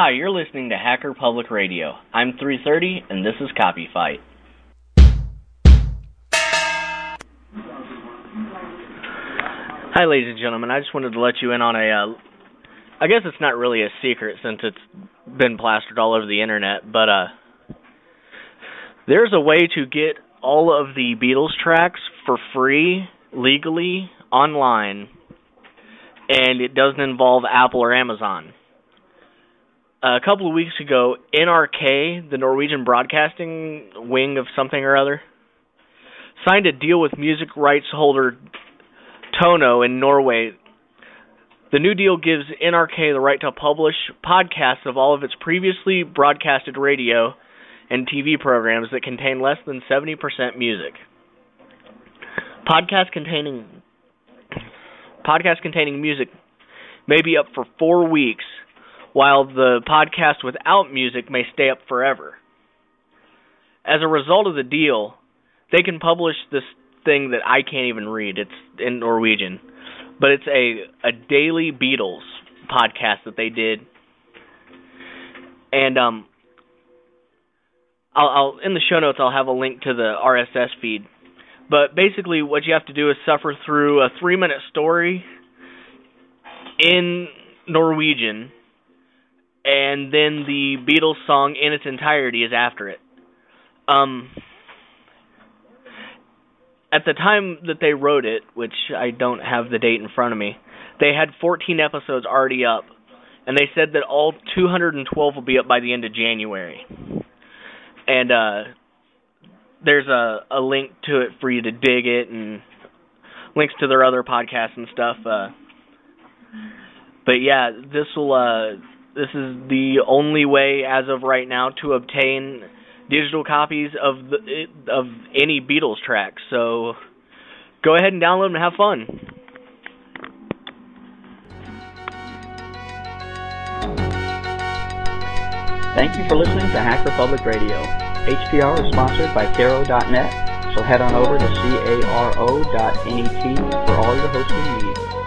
Hi, you're listening to Hacker Public Radio. I'm 330, and this is Copyfight. Hi, ladies and gentlemen. I just wanted to let you in on a... I guess it's not really a secret since it's been plastered all over the internet, but there's a way to get all of the Beatles tracks for free, legally, online, and it doesn't involve Apple or Amazon. A couple of weeks ago, NRK, the Norwegian broadcasting wing of something or other, signed a deal with music rights holder Tono in Norway. The new deal gives NRK the right to publish podcasts of all of its previously broadcasted radio and TV programs that contain less than 70% music. Podcasts containing music may be up for 4 weeks, while the podcast without music may stay up forever. As a result of the deal, they can publish this thing that I can't even read. It's in Norwegian. But it's a daily Beatles podcast that they did. And I'll in the show notes I'll have a link to the RSS feed. But basically what you have to do is suffer through a 3-minute story in Norwegian, and then the Beatles song in its entirety is after it. At the time that they wrote it, which I don't have the date in front of me, they had 14 episodes already up, and they said that all 212 will be up by the end of January. And there's a link to it for you to dig it, and links to their other podcasts and stuff. But yeah, this is the only way, as of right now, to obtain digital copies of any Beatles track. So go ahead and download them and have fun. Thank you for listening to Hacker Public Radio. HPR is sponsored by caro.net, so head on over to caro.net for all your hosting needs.